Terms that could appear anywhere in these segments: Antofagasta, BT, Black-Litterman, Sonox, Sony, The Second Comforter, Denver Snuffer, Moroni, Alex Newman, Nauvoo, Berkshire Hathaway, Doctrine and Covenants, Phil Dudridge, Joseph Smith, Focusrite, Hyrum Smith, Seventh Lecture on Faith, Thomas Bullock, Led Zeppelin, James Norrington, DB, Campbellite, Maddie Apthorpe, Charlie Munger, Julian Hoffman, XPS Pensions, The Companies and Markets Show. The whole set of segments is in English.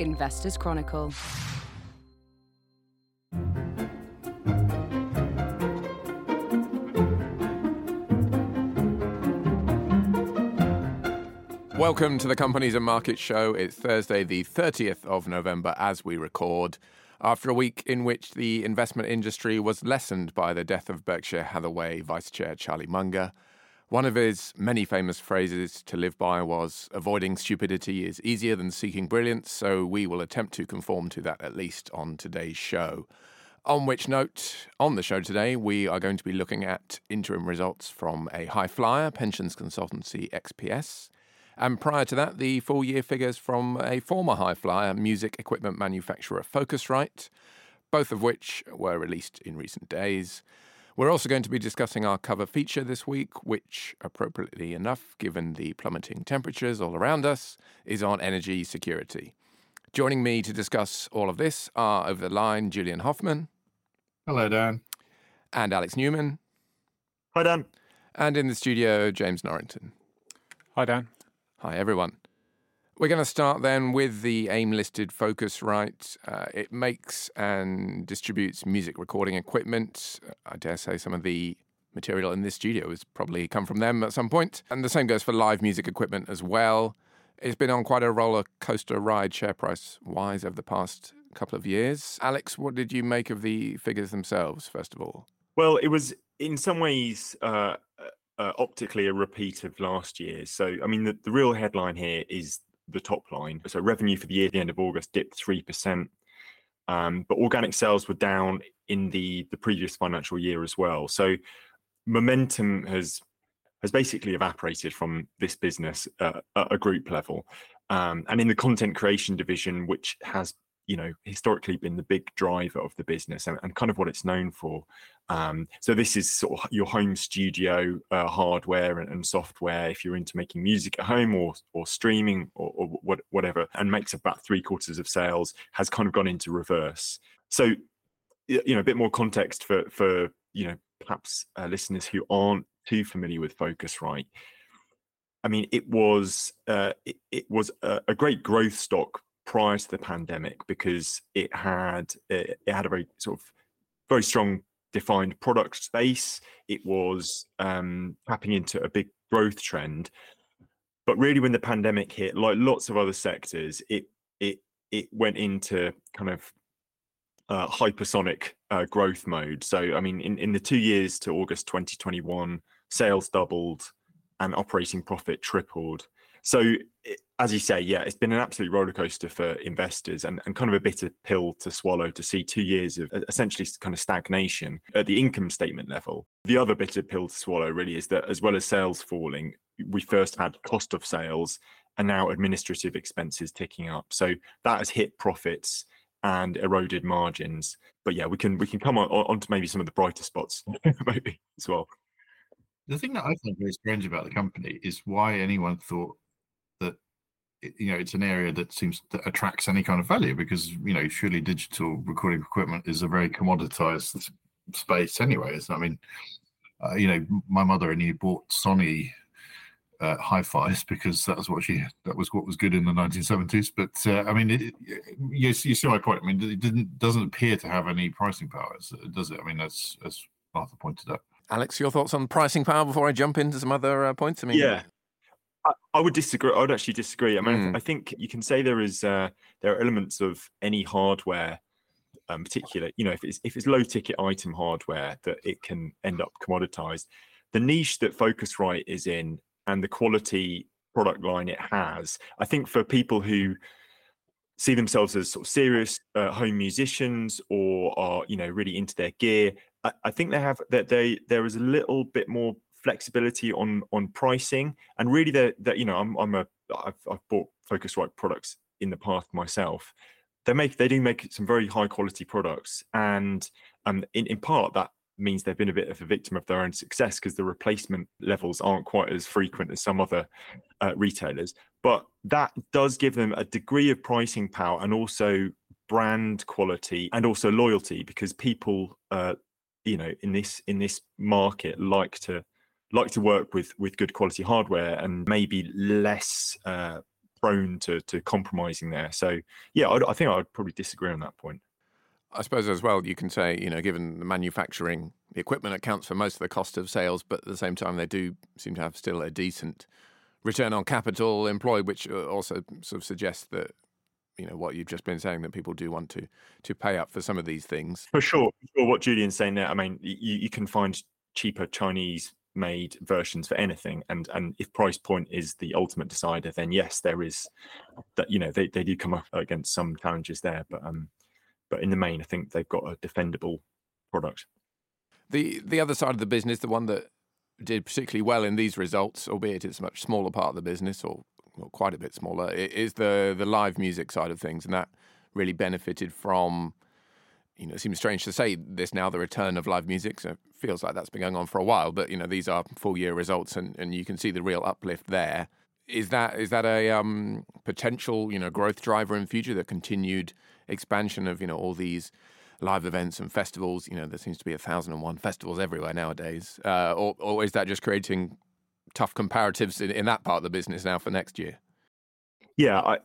Investors Chronicle. Welcome to the Companies and Markets Show. It's Thursday, the 30th of November, as we record. After a week in which the investment industry was lessened by the death of Berkshire Hathaway Vice Chair Charlie Munger, one of his many famous phrases to live by was, "Avoiding stupidity is easier than seeking brilliance," so we will attempt to conform to that, at least on today's show. On which note, on the show today, we are going to be looking at interim results from a high flyer, pensions consultancy XPS. And prior to that, the full year figures from a former high flyer, music equipment manufacturer Focusrite, both of which were released in recent days. We're also going to be discussing our cover feature this week, which, appropriately enough, given the plummeting temperatures all around us, is on energy security. Joining me to discuss all of this are, over the line, Julian Hoffman. Hello, Dan. And Alex Newman. Hi, Dan. And in the studio, James Norrington. Hi, Dan. Hi, everyone. We're going to start then with the AIM-listed Focusrite. It makes and distributes music recording equipment. I dare say some of the material in this studio has probably come from them at some point. And the same goes for live music equipment as well. It's been on quite a roller coaster ride, share price-wise, over the past couple of years. Alex, what did you make of the figures themselves, first of all? Well, it was in some ways... optically a repeat of last year. So, I mean, the real headline here is the top line. So revenue for the year at the end of August dipped 3%, but organic sales were down in the previous financial year as well. So momentum has basically evaporated from this business at a group level. And in the content creation division, which has, you know, historically been the big driver of the business and kind of what it's known for. So this is sort of your home studio hardware and software, if you're into making music at home or streaming or whatever, and makes about 3/4 of sales, has kind of gone into reverse. So, you know, a bit more context for you know, perhaps listeners who aren't too familiar with Focusrite. I mean, it was a great growth stock prior to the pandemic, because it had a very sort of very strong defined product space. It was tapping into a big growth trend, but really when the pandemic hit, like lots of other sectors, it went into kind of hypersonic growth mode. So I mean, in the 2 years to August 2021, sales doubled and operating profit tripled. So, as you say, yeah, it's been an absolute rollercoaster for investors and kind of a bitter pill to swallow to see 2 years of essentially kind of stagnation at the income statement level. The other bitter pill to swallow really is that, as well as sales falling, we first had cost of sales and now administrative expenses ticking up. So that has hit profits and eroded margins. But yeah, we can come on to maybe some of the brighter spots maybe as well. The thing that I find very strange about the company is why anyone thought that, you know, it's an area that seems that attracts any kind of value, because, you know, surely digital recording equipment is a very commoditized space anyway, isn't it? I mean, you know, my mother only bought Sony hi-fis because that was what was good in the 1970s. But I mean, you see my point. I mean, it doesn't appear to have any pricing power, does it? I mean, as Arthur pointed out. Alex, your thoughts on pricing power before I jump into some other points? I mean, yeah. I would disagree. I would actually disagree. I mean, I think you can say there are elements of any hardware, particular, you know, if it's low ticket item hardware, that it can end up commoditized. The niche that Focusrite is in and the quality product line it has, I think for people who see themselves as sort of serious home musicians or are, you know, really into their gear, I think there is a little bit more flexibility on pricing, and really that, you know, I've bought Focusrite products in the past myself. They do make some very high quality products, and in part that means they've been a bit of a victim of their own success, because the replacement levels aren't quite as frequent as some other retailers. But that does give them a degree of pricing power and also brand quality and also loyalty, because people you know, in this market like to work with good quality hardware and maybe less prone to compromising there. So yeah, I think I'd probably disagree on that point. I suppose as well, you can say, you know, given the manufacturing, the equipment accounts for most of the cost of sales, but at the same time, they do seem to have still a decent return on capital employed, which also sort of suggests that, you know, what you've just been saying, that people do want to pay up for some of these things. For sure. For what Julian's saying there, I mean, you can find cheaper Chinese-made versions for anything. And if price point is the ultimate decider, then yes, there is that, you know, they do come up against some challenges there. But in the main, I think they've got a defendable product. The other side of the business, the one that did particularly well in these results, albeit it's a much smaller part of the business, or quite a bit smaller, is the live music side of things. And that really benefited from, you know, it seems strange to say this now, the return of live music. So it feels like that's been going on for a while. But, you know, these are full-year results, and you can see the real uplift there. Is that a potential, you know, growth driver in the future, the continued expansion of, you know, all these live events and festivals? You know, there seems to be 1,001 festivals everywhere nowadays. Or is that just creating tough comparatives in that part of the business now for next year? Yeah,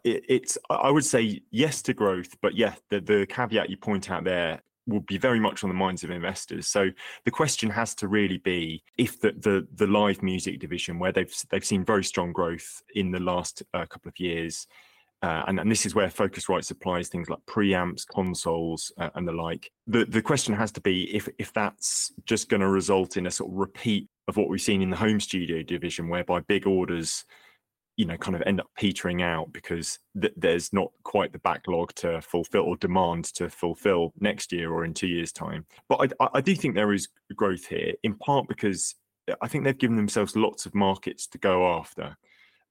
I would say yes to growth, but yeah, the caveat you point out there will be very much on the minds of investors. So the question has to really be if the live music division, where they've seen very strong growth in the last couple of years, and this is where Focusrite supplies things like preamps, consoles, and the like. The question has to be if that's just going to result in a sort of repeat of what we've seen in the home studio division, whereby big orders, you know, kind of end up petering out because there's not quite the backlog to fulfill or demand to fulfill next year or in 2 years' time. But I do think there is growth here, in part because I think they've given themselves lots of markets to go after.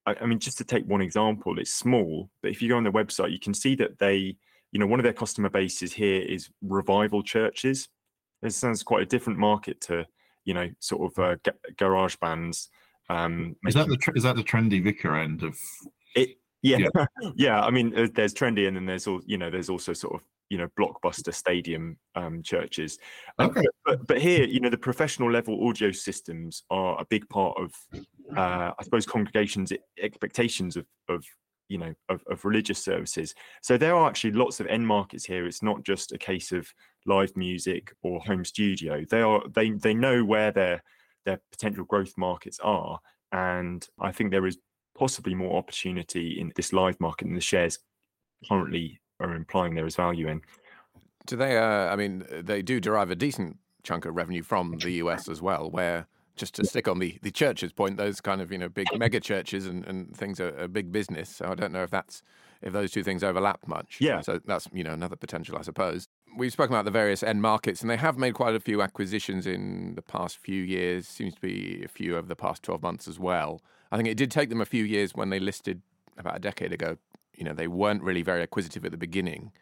I mean, just to take one example, it's small, but if you go on their website, you can see that they, you know, one of their customer bases here is revival churches. This sounds quite a different market to, you know, sort of garage bands. Is that the trendy vicar end of it? Yeah. I mean, there's trendy, and then there's all, you know, there's also sort of, you know, blockbuster stadium churches. Okay. But here, you know, the professional level audio systems are a big part of, I suppose, congregations' expectations of religious services. So there are actually lots of end markets here. It's not just a case of live music or home studio. They know where their potential growth markets are. And I think there is possibly more opportunity in this live market than the shares currently are implying there is value in. Do they, I mean, they do derive a decent chunk of revenue from the US as well, where, just to stick on the church's point, those kind of, you know, big mega churches and things are a big business. So I don't know if those two things overlap much. Yeah. So that's, you know, another potential, I suppose. We've spoken about the various end markets, and they have made quite a few acquisitions in the past few years. Seems to be a few over the past 12 months as well. I think it did take them a few years when they listed about a decade ago. You know, they weren't really very acquisitive at the beginning.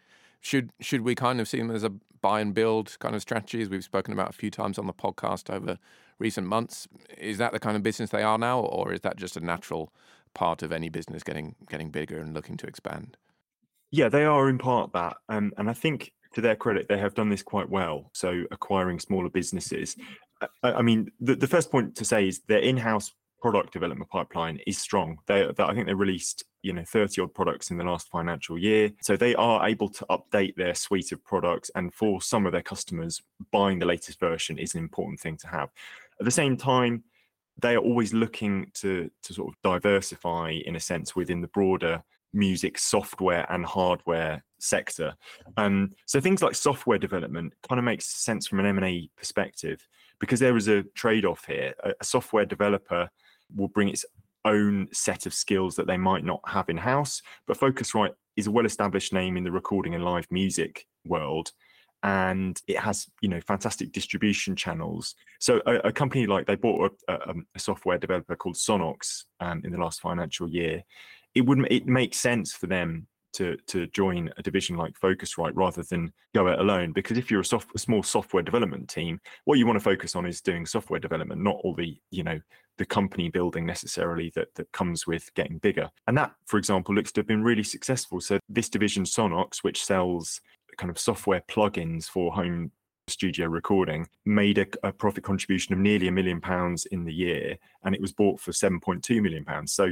Should we kind of see them as a buy and build kind of strategy, as we've spoken about a few times on the podcast over recent months? Is that the kind of business they are now, or is that just a natural part of any business getting bigger and looking to expand? Yeah, they are in part that. And I think, to their credit, they have done this quite well, so acquiring smaller businesses. I mean, the first point to say is their in-house product development pipeline is strong. I think they released, you know, 30-odd products in the last financial year. So they are able to update their suite of products, and for some of their customers, buying the latest version is an important thing to have. At the same time, they are always looking to sort of diversify, in a sense, within the broader music software and hardware sector. So things like software development kind of makes sense from an M&A perspective, because there is a trade-off here. A software developer will bring its own set of skills that they might not have in-house, but Focusrite is a well-established name in the recording and live music world, and it has, you know, fantastic distribution channels. So a company like, they bought a software developer called Sonox in the last financial year. It makes sense for them to join a division like Focusrite rather than go it alone, because if you're a small software development team, what you want to focus on is doing software development, not all the, you know, the company building necessarily that comes with getting bigger. And that, for example, looks to have been really successful. So this division, Sonox, which sells kind of software plugins for home studio recording, made a profit contribution of nearly £1 million in the year, and it was bought for £7.2 million. So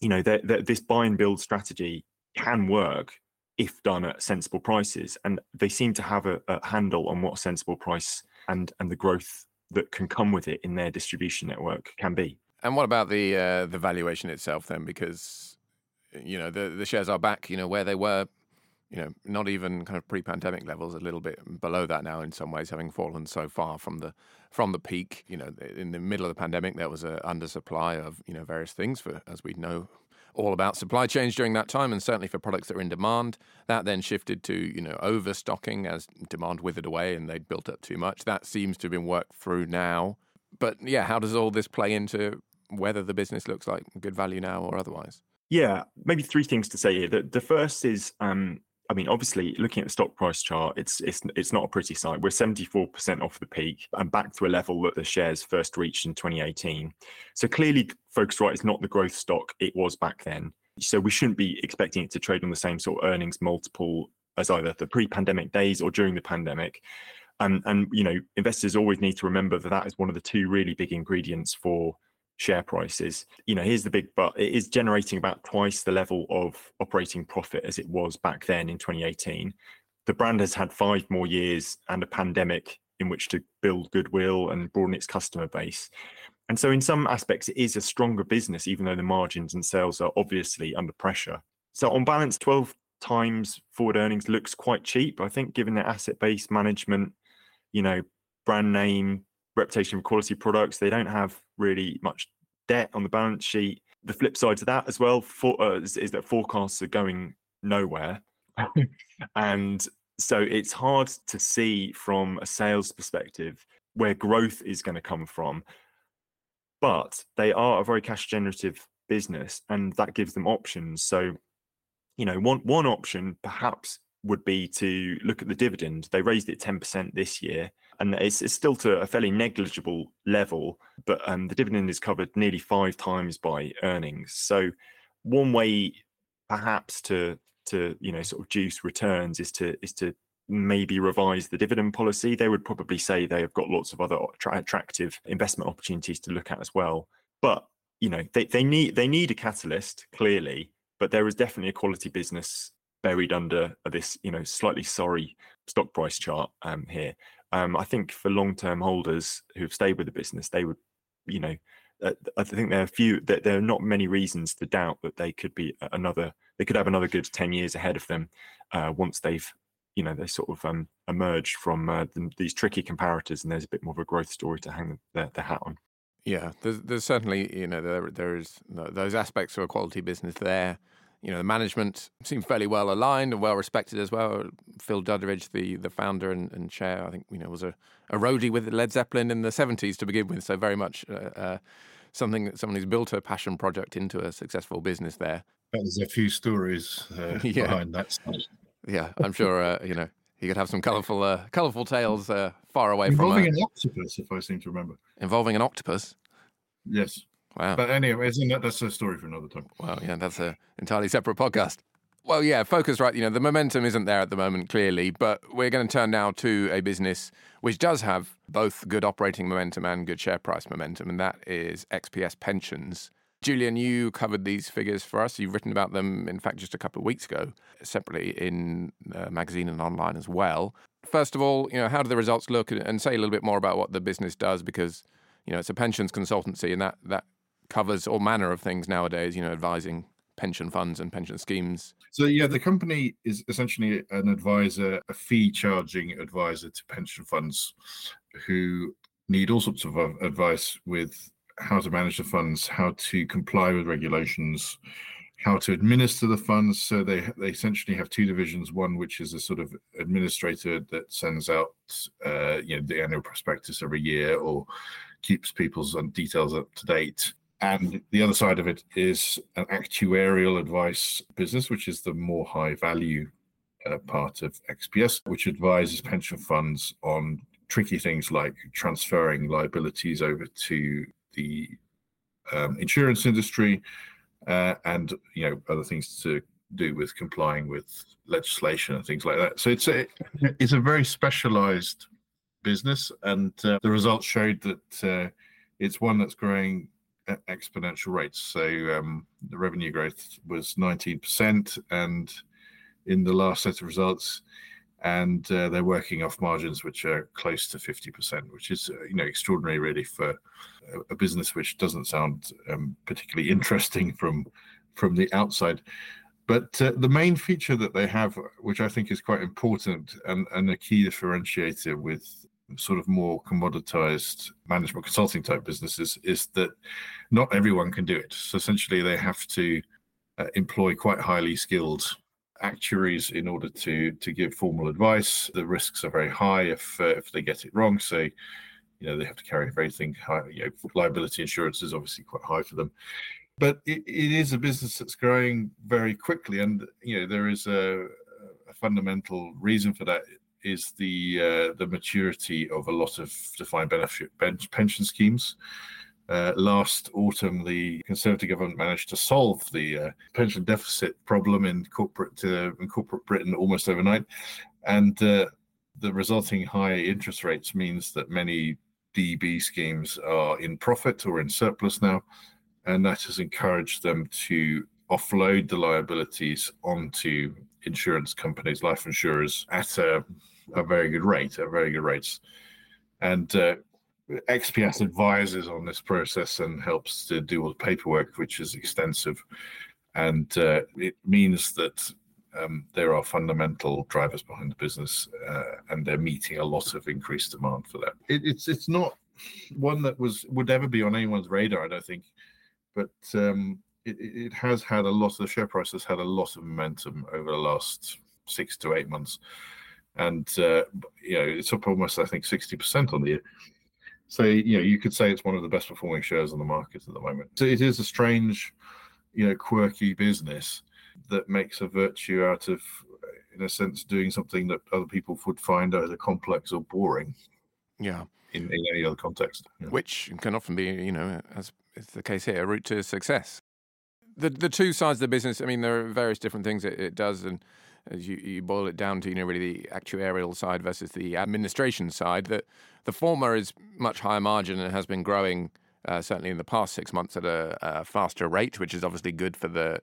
you know, this buy and build strategy can work if done at sensible prices, and they seem to have a handle on what a sensible price and the growth that can come with it in their distribution network can be. And what about the valuation itself then? Because, you know, the shares are back, you know, where they were, you know, not even kind of pre-pandemic levels, a little bit below that now in some ways, having fallen so far from the peak. You know, in the middle of the pandemic, there was an undersupply of, you know, various things, for, as we know, all about supply chains during that time, and certainly for products that were in demand. That then shifted to, you know, overstocking as demand withered away and they'd built up too much. That seems to have been worked through now. But yeah, how does all this play into whether the business looks like good value now or otherwise? Yeah, maybe three things to say here. The first is, I mean, obviously, looking at the stock price chart, it's not a pretty sight. We're 74% off the peak and back to a level that the shares first reached in 2018. So clearly, Focusrite is not the growth stock it was back then. So we shouldn't be expecting it to trade on the same sort of earnings multiple as either the pre-pandemic days or during the pandemic. And you know, investors always need to remember that that is one of the two really big ingredients for share prices. You know, here's the big but: it is generating about twice the level of operating profit as it was back then in 2018. The brand has had 5 more years and a pandemic in which to build goodwill and broaden its customer base. And so in some aspects, it is a stronger business, even though the margins and sales are obviously under pressure. So on balance, 12 times forward earnings looks quite cheap, I think, given their asset base, management, you know, brand name, reputation of quality products. They don't have really much debt on the balance sheet. The flip side to that as well is that forecasts are going nowhere. And so it's hard to see from a sales perspective where growth is going to come from. But they are a very cash generative business, and that gives them options. So, you know, one option perhaps would be to look at the dividend. They raised it 10% this year, and it's still to a fairly negligible level, but the dividend is covered nearly 5 times by earnings. So one way perhaps to you know, sort of juice returns is to maybe revise the dividend policy. They would probably say they have got lots of other attractive investment opportunities to look at as well. But, you know, they need a catalyst, clearly, but there is definitely a quality business buried under this, you know, slightly sorry stock price chart here. I think for long-term holders who've stayed with the business, they would, you know, I think there are not many reasons to doubt that they could be another good 10 years ahead of them once they've, you know, they sort of emerged from these tricky comparators, and there's a bit more of a growth story to hang their hat on. Yeah, there's certainly, you know, there is those aspects of a quality business there. You know, the management seems fairly well aligned and well respected as well. Phil Dudridge, the founder and chair, I think, you know, was a roadie with Led Zeppelin in the 70s to begin with. So very much something that someone who's built a passion project into a successful business there. There's a few stories behind that stuff. Yeah, I'm sure, you know, he could have some colourful tales far away involving an octopus, if I seem to remember. Involving an octopus? Yes. Wow. But anyway, that's a story for another time. Well, yeah, that's an entirely separate podcast. Well, yeah, Focusrite, you know, the momentum isn't there at the moment, clearly, but we're going to turn now to a business which does have both good operating momentum and good share price momentum, and that is XPS Pensions. Julian, you covered these figures for us. You've written about them, in fact, just a couple of weeks ago, separately in the magazine and online as well. First of all, you know, how do the results look? And say a little bit more about what the business does, because, you know, it's a pensions consultancy, and that covers all manner of things nowadays, you know, advising pension funds and pension schemes. So, yeah, the company is essentially an advisor, a fee-charging advisor to pension funds who need all sorts of advice with how to manage the funds, how to comply with regulations, how to administer the funds. So they essentially have 2 divisions, one which is a sort of administrator that sends out you know, the annual prospectus every year or keeps people's details up to date. And the other side of it is an actuarial advice business, which is the more high value part of XPS, which advises pension funds on tricky things like transferring liabilities over to the insurance industry and, you know, other things to do with complying with legislation and things like that. So it's a very specialized business, and the results showed that it's one that's growing exponential rates. So the revenue growth was 19%, and in the last set of results, and they're working off margins which are close to 50%, which is extraordinary, really, for a business which doesn't sound particularly interesting from the outside. But the main feature that they have, which I think is quite important and a key differentiator with sort of more commoditized management consulting type businesses, is that not everyone can do it. So essentially they have to employ quite highly skilled actuaries in order to give formal advice. The risks are very high if they get it wrong. So they have to carry everything high. Liability insurance is obviously quite high for them. But it is a business that's growing very quickly, and there is a fundamental reason for that, is the maturity of a lot of defined benefit pension schemes. Last autumn, the Conservative government managed to solve the pension deficit problem in corporate Britain almost overnight, and the resulting high interest rates means that many DB schemes are in profit or in surplus now. And that has encouraged them to offload the liabilities onto insurance companies, life insurers, at a very good rate. And XPS advises on this process and helps to do all the paperwork, which is extensive. And it means that there are fundamental drivers behind the business, and they're meeting a lot of increased demand for that. It's not one that would ever be on anyone's radar, I don't think. But it has had the share price has had a lot of momentum over the last 6 to 8 months. And, it's up almost, I think, 60% on the year. So, you could say it's one of the best performing shares on the market at the moment. So it is a strange, quirky business that makes a virtue out of, in a sense, doing something that other people would find either complex or boring. Yeah. In any other context. Yeah. Which can often be, as is the case here, a route to success. The two sides of the business, there are various different things it does, and as you boil it down to, really the actuarial side versus the administration side, that the former is much higher margin and has been growing, certainly in the past 6 months, at a faster rate, which is obviously good for the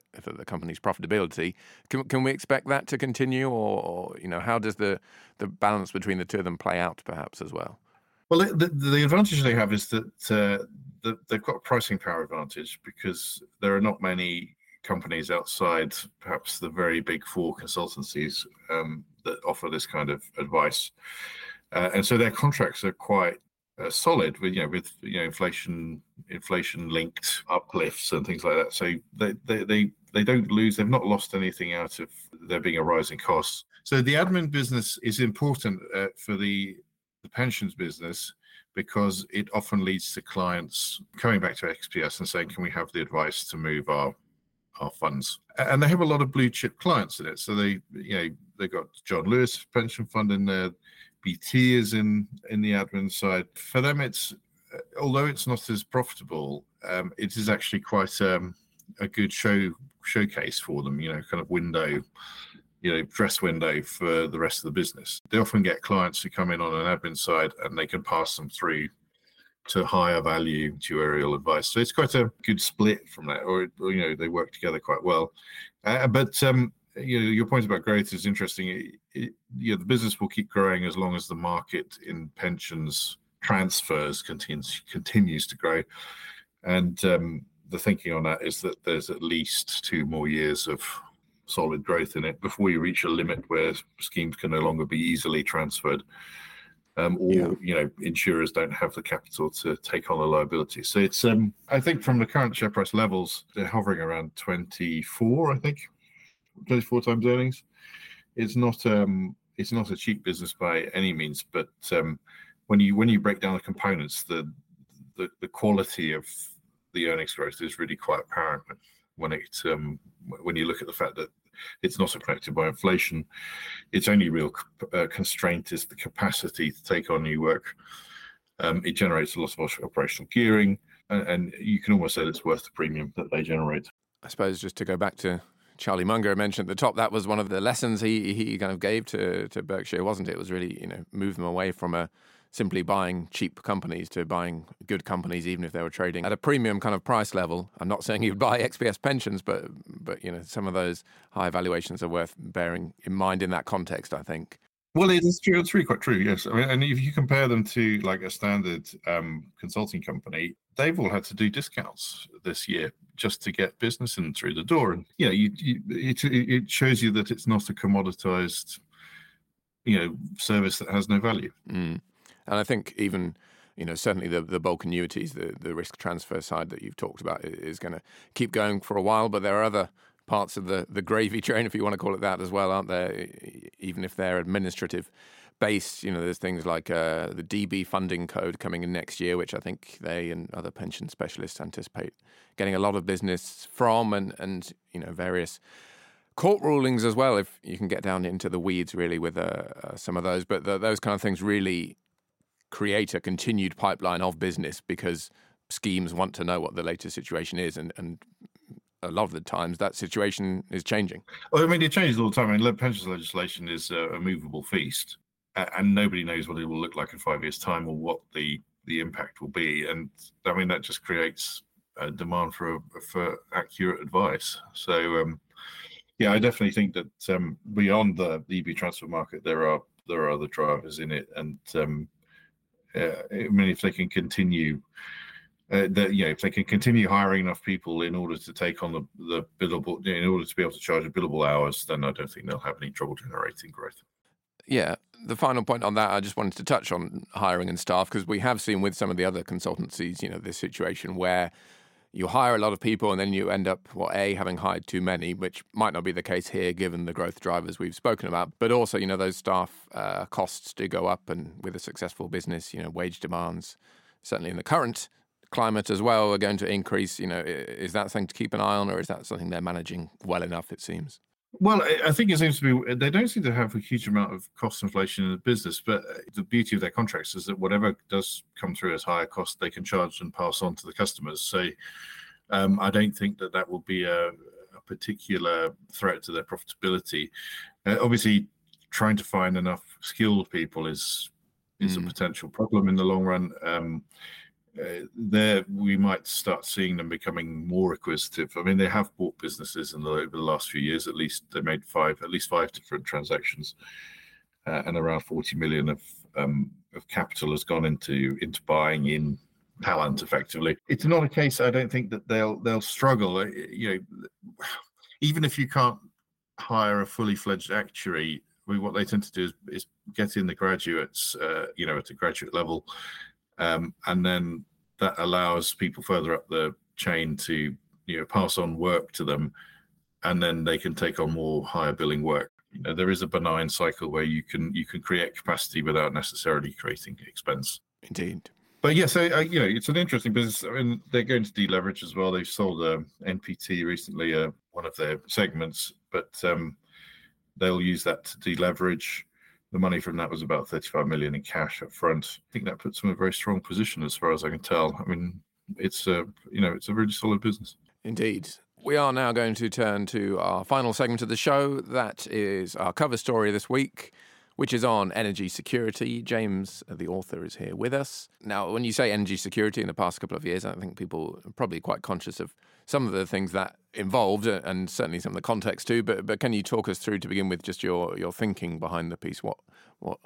company's profitability. Can we expect that to continue, or how does the balance between the two of them play out, perhaps, as well? Well, the advantage they have is that they've got a pricing power advantage, because there are not many companies outside perhaps the very big four consultancies that offer this kind of advice, and so their contracts are quite solid with inflation linked uplifts and things like that. So they don't lose. They've not lost anything out of there being a rise in costs. So the admin business is important for the pensions business, because it often leads to clients coming back to XPS and saying, can we have the advice to move our funds? And they have a lot of blue chip clients in it. So they got John Lewis Pension Fund in there, BT is in the admin side. For them, it's, although it's not as profitable, it is actually quite a good showcase for them, kind of window, dress window for the rest of the business. They often get clients who come in on an admin side, and they can pass them through to higher value actuarial advice. So it's quite a good split from that, or they work together quite well. But your point about growth is interesting. The business will keep growing as long as the market in pensions transfers continues to grow. And the thinking on that is that there's at least 2 more years of solid growth in it before you reach a limit where schemes can no longer be easily transferred, insurers don't have the capital to take on a liability. So it's, I think, from the current share price levels, they're hovering around 24 times earnings. It's not a cheap business by any means, but when you break down the components, the quality of the earnings growth is really quite apparent. When you look at the fact that it's not affected by inflation, its only real constraint is the capacity to take on new work. It generates a lot of operational gearing, and you can almost say it's worth the premium that they generate. I suppose, just to go back to Charlie Munger mentioned at the top, that was one of the lessons he kind of gave to Berkshire, wasn't it? It was really, move them away from a simply buying cheap companies to buying good companies, even if they were trading at a premium kind of price level. I'm not saying you'd buy XPS Pensions, but you know, some of those high valuations are worth bearing in mind in that context, I think. Well, it is true. It's really quite true, yes. I mean, and if you compare them to like a standard consulting company, they've all had to do discounts this year just to get business in through the door. And, you know, it shows you that it's not a commoditized, you know, service that has no value. Mm. And I think even, you know, certainly the bulk annuities, the risk transfer side that you've talked about is going to keep going for a while, but there are other parts of the gravy train, if you want to call it that, as well, aren't there? Even if they're administrative based, you know, there's things like the DB funding code coming in next year, which I think they and other pension specialists anticipate getting a lot of business from, and you know, various court rulings as well, if you can get down into the weeds really with some of those. But those kind of things really create a continued pipeline of business because schemes want to know what the latest situation is, and a lot of the times that situation is changing. Well, I mean, it changes all the time. I mean, pensions legislation is a movable feast, and nobody knows what it will look like in 5 years' time or what the impact will be. And I mean, that just creates a demand for accurate advice. So, yeah, I definitely think that beyond the EB transfer market, there are other drivers in it. And I mean, if they can continue. If they can continue hiring enough people in order to take on the billable, in order to be able to charge billable hours, then I don't think they'll have any trouble generating growth. Yeah. The final point on that, I just wanted to touch on hiring and staff, because we have seen with some of the other consultancies, you know, this situation where you hire a lot of people and then you end up, well, A, having hired too many, which might not be the case here given the growth drivers we've spoken about. But also, you know, those staff costs do go up, and with a successful business, you know, wage demands, certainly in the current climate as well, are going to increase. You know, is that something to keep an eye on, or is that something they're managing well enough, it seems? Well, I think it seems to be, they don't seem to have a huge amount of cost inflation in the business, but the beauty of their contracts is that whatever does come through as higher cost, they can charge and pass on to the customers. So I don't think that will be a particular threat to their profitability. Obviously, trying to find enough skilled people is a potential problem in the long run. There we might start seeing them becoming more acquisitive. I mean, they have bought businesses over the last few years. At least they made at least five different transactions, and around 40 million of capital has gone into buying in talent. Effectively, it's not a case. I don't think that they'll struggle. You know, even if you can't hire a fully fledged actuary, what they tend to do is get in the graduates, you know, at a graduate level. And then that allows people further up the chain to, you know, pass on work to them, and then they can take on more higher billing work. You know, there is a benign cycle where you can create capacity without necessarily creating expense. Indeed. But yes, yeah, so, you know, it's an interesting business. I mean, they're going to deleverage as well. They've sold NPT recently, one of their segments, but they'll use that to deleverage. The money from that was about 35 million in cash up front. I think that puts them in a very strong position as far as I can tell. I mean, it's a really solid business. Indeed. We are now going to turn to our final segment of the show. That is our cover story this week, which is on energy security. James, the author, is here with us. Now, when you say energy security in the past couple of years, I think people are probably quite conscious of some of the things that involved, and certainly some of the context too. But can you talk us through, to begin with, just your thinking behind the piece? What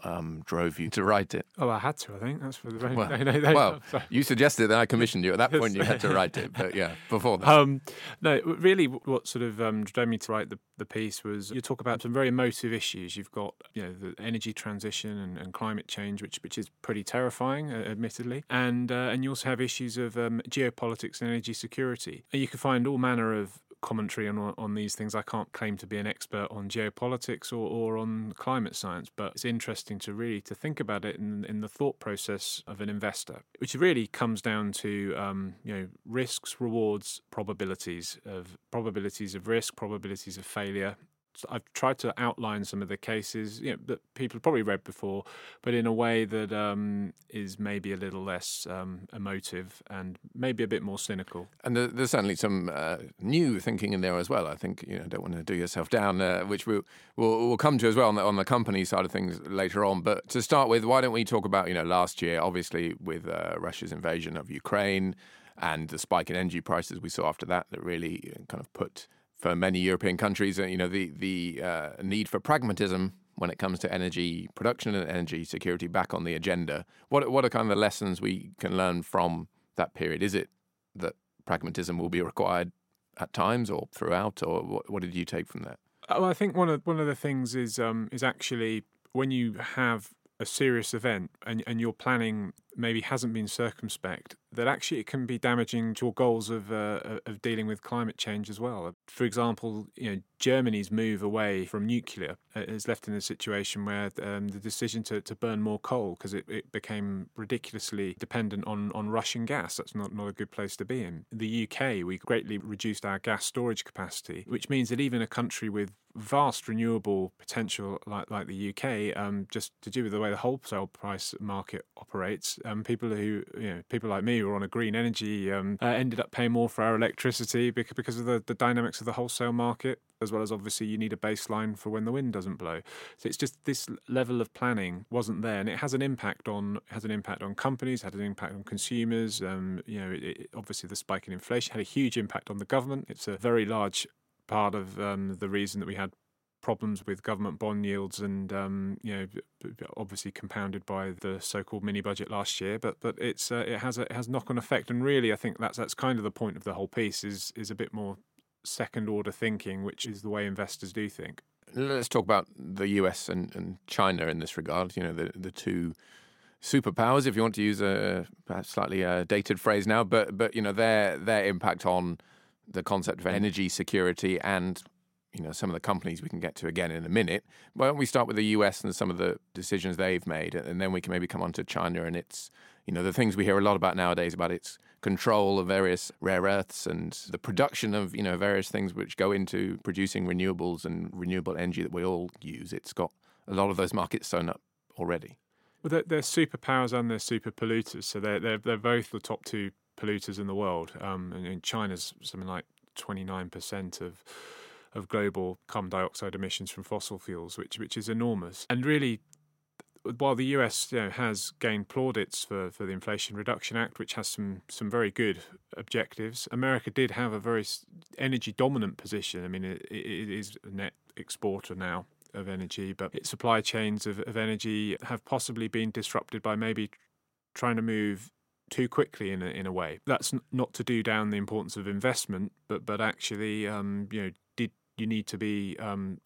drove you to write it? Oh, I had to. I think that's for the very. Well, you suggested that I commissioned you. At that point, you had to write it. But yeah, before that. No, really, what sort of drove me to write the piece was, you talk about some very emotive issues. You've got, you know, the energy transition and climate change, which is pretty terrifying, admittedly, and you also have issues of geopolitics and energy security. And you can find all manner of commentary on these things. I can't claim to be an expert on geopolitics or on climate science, but it's interesting to really to think about it in the thought process of an investor, which really comes down to risks, rewards, probabilities of risk, probabilities of failure, I've tried to outline some of the cases, you know, that people have probably read before, but in a way that is maybe a little less emotive and maybe a bit more cynical. And there's certainly some new thinking in there as well. I think, you know, don't want to do yourself down, which we'll come to as well on the company side of things later on. But to start with, why don't we talk about, you know, last year, obviously with Russia's invasion of Ukraine and the spike in energy prices we saw after that, that really kind of put, for many European countries, you know, the need for pragmatism when it comes to energy production and energy security back on the agenda. What are kind of the lessons we can learn from that period? Is it that pragmatism will be required at times or throughout, or what did you take from that? Well, I think one of the things is actually when you have a serious event and your planning maybe hasn't been circumspect, that actually it can be damaging to your goals of dealing with climate change as well. For example, you know, Germany's move away from nuclear has left in a situation where the decision to burn more coal, because it became ridiculously dependent on Russian gas. That's not a good place to be in. The UK, we greatly reduced our gas storage capacity, which means that even a country with vast renewable potential like the UK, just to do with the way the wholesale price market operates, people like me who are on a green energy ended up paying more for our electricity because of the dynamics of the wholesale market, as well as obviously you need a baseline for when the wind doesn't blow. So it's just this level of planning wasn't there, and it has an impact on companies, had an impact on consumers. Obviously the spike in inflation had a huge impact on the government. It's a very large part of the reason that we had problems with government bond yields, and obviously compounded by the so-called mini budget last year. But it's it has knock-on effect, and really I think that's kind of the point of the whole piece is a bit more second-order thinking, which is the way investors do think. Let's talk about the US and China in this regard. You know, the two superpowers, if you want to use a perhaps slightly dated phrase now, but you know their impact on the concept of energy security and, you know, some of the companies we can get to again in a minute. Why don't we start with the US and some of the decisions they've made, and then we can maybe come on to China and its, you know, the things we hear a lot about nowadays about its control of various rare earths and the production of, you know, various things which go into producing renewables and renewable energy that we all use. It's got a lot of those markets sewn up already. Well, they're superpowers and they're super polluters, so they're both the top two polluters in the world, and China's something like 29% of global carbon dioxide emissions from fossil fuels, which is enormous. And really, while the US, you know, has gained plaudits for the Inflation Reduction Act, which has some very good objectives, America did have a very energy dominant position. I mean, it is a net exporter now of energy, but its supply chains of energy have possibly been disrupted by maybe trying to move too quickly in a way. That's not to do down the importance of investment, but actually, did you need to be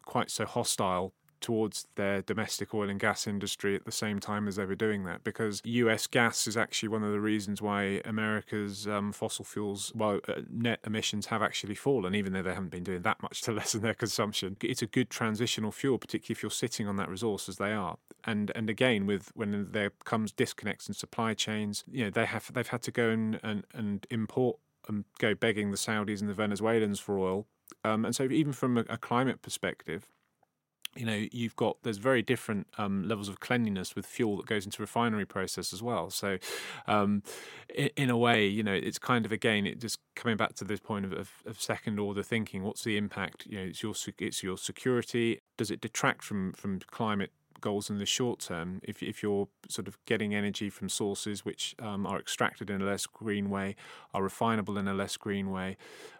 quite so hostile towards their domestic oil and gas industry at the same time as they were doing that? Because US gas is actually one of the reasons why America's fossil fuels, net emissions have actually fallen, even though they haven't been doing that much to lessen their consumption. It's a good transitional fuel, particularly if you're sitting on that resource as they are. And again, when there comes disconnects in supply chains, you know, they've had to go and import and go begging the Saudis and the Venezuelans for oil. And so even from a climate perspective, you know, there's very different levels of cleanliness with fuel that goes into refinery process as well. So in a way, you know, it's kind of, again, it just coming back to this point of second order thinking. What's the impact? You know, it's your security. Does it detract from climate goals in the short term if you're sort of getting energy from sources which are extracted in a less green way, are refinable in a less green way,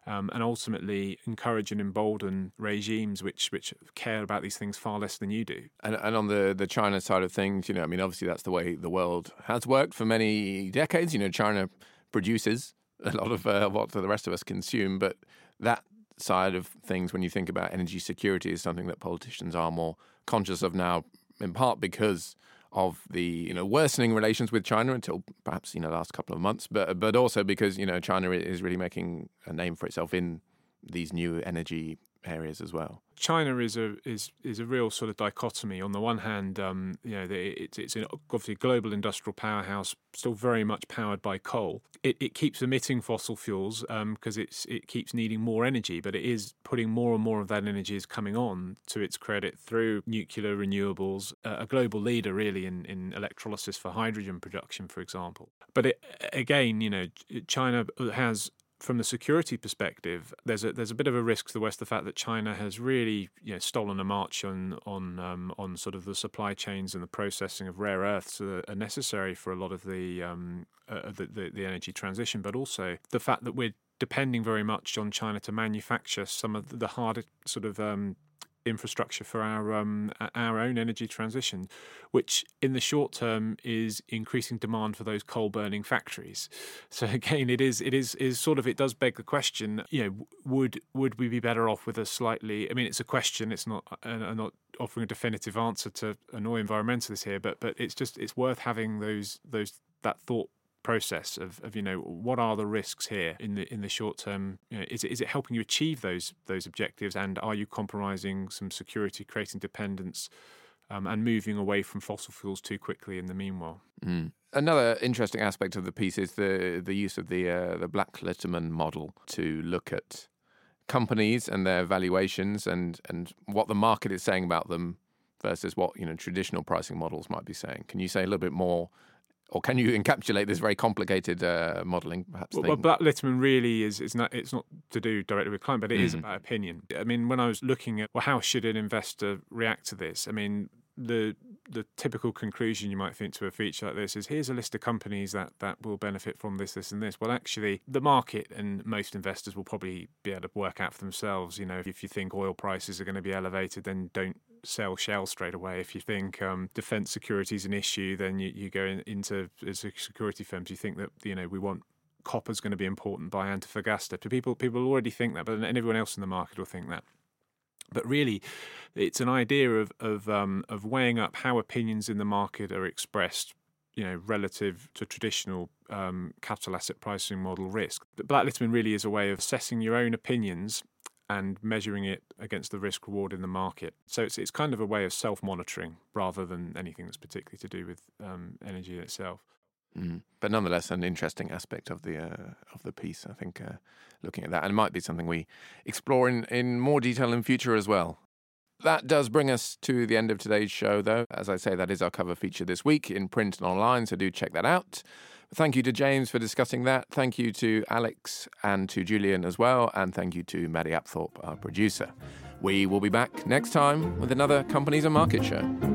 and ultimately encourage and embolden regimes which care about these things far less than you do. And on the China side of things, you know, I mean, obviously that's the way the world has worked for many decades. You know, China produces a lot of what the rest of us consume, but that side of things, when you think about energy security, is something that politicians are more conscious of now, in part because of the, you know, worsening relations with China until perhaps, you know, last couple of months, but also because, you know, China is really making a name for itself in these new energy areas as well? China is a real sort of dichotomy. On the one hand, it's an obviously global industrial powerhouse, still very much powered by coal. It keeps emitting fossil fuels because it keeps needing more energy, but it is putting more and more of that energy is coming on to its credit through nuclear renewables, a global leader really in electrolysis for hydrogen production, for example. But China has, from the security perspective, there's a bit of a risk to the West, the fact that China has really stolen a march on sort of the supply chains and the processing of rare earths that are necessary for a lot of the energy transition, but also the fact that we're depending very much on China to manufacture some of the harder sort of infrastructure for our own energy transition, which in the short term is increasing demand for those coal burning factories. So again, it does beg the question, would we be better off with a slightly, it's a question, it's not, I'm not offering a definitive answer to annoy environmentalists here, but it's worth having that thought process of what are the risks here in the short term? Is it helping you achieve those objectives, and are you compromising some security, creating dependence, and moving away from fossil fuels too quickly in the meanwhile? Mm. Another interesting aspect of the piece is the use of the Black-Litterman model to look at companies and their valuations and what the market is saying about them versus what traditional pricing models might be saying. Can you say a little bit more? Or can you encapsulate this very complicated modelling, perhaps? Well, Black-Litterman really it's not to do directly with client, but it is about opinion. When I was looking at, how should an investor react to this? The typical conclusion you might think to a feature like this is, here's a list of companies that will benefit from this, this and this. Well, actually, the market and most investors will probably be able to work out for themselves. If you think oil prices are going to be elevated, then don't sell Shell straight away. If you think defence security is an issue, then you go into security firms. You think that, we want copper's going to be important by Antofagasta. People already think that, but everyone else in the market will think that. But really, it's an idea of weighing up how opinions in the market are expressed, relative to traditional capital asset pricing model risk. But Black-Litterman really is a way of assessing your own opinions and measuring it against the risk reward in the market. So it's kind of a way of self-monitoring rather than anything that's particularly to do with energy itself. Mm. But nonetheless, an interesting aspect of the piece, I think, looking at that. And it might be something we explore in more detail in future as well. That does bring us to the end of today's show, though. As I say, that is our cover feature this week in print and online, so do check that out. Thank you to James for discussing that. Thank you to Alex and to Julian as well. And thank you to Maddie Apthorpe, our producer. We will be back next time with another Companies and Market show.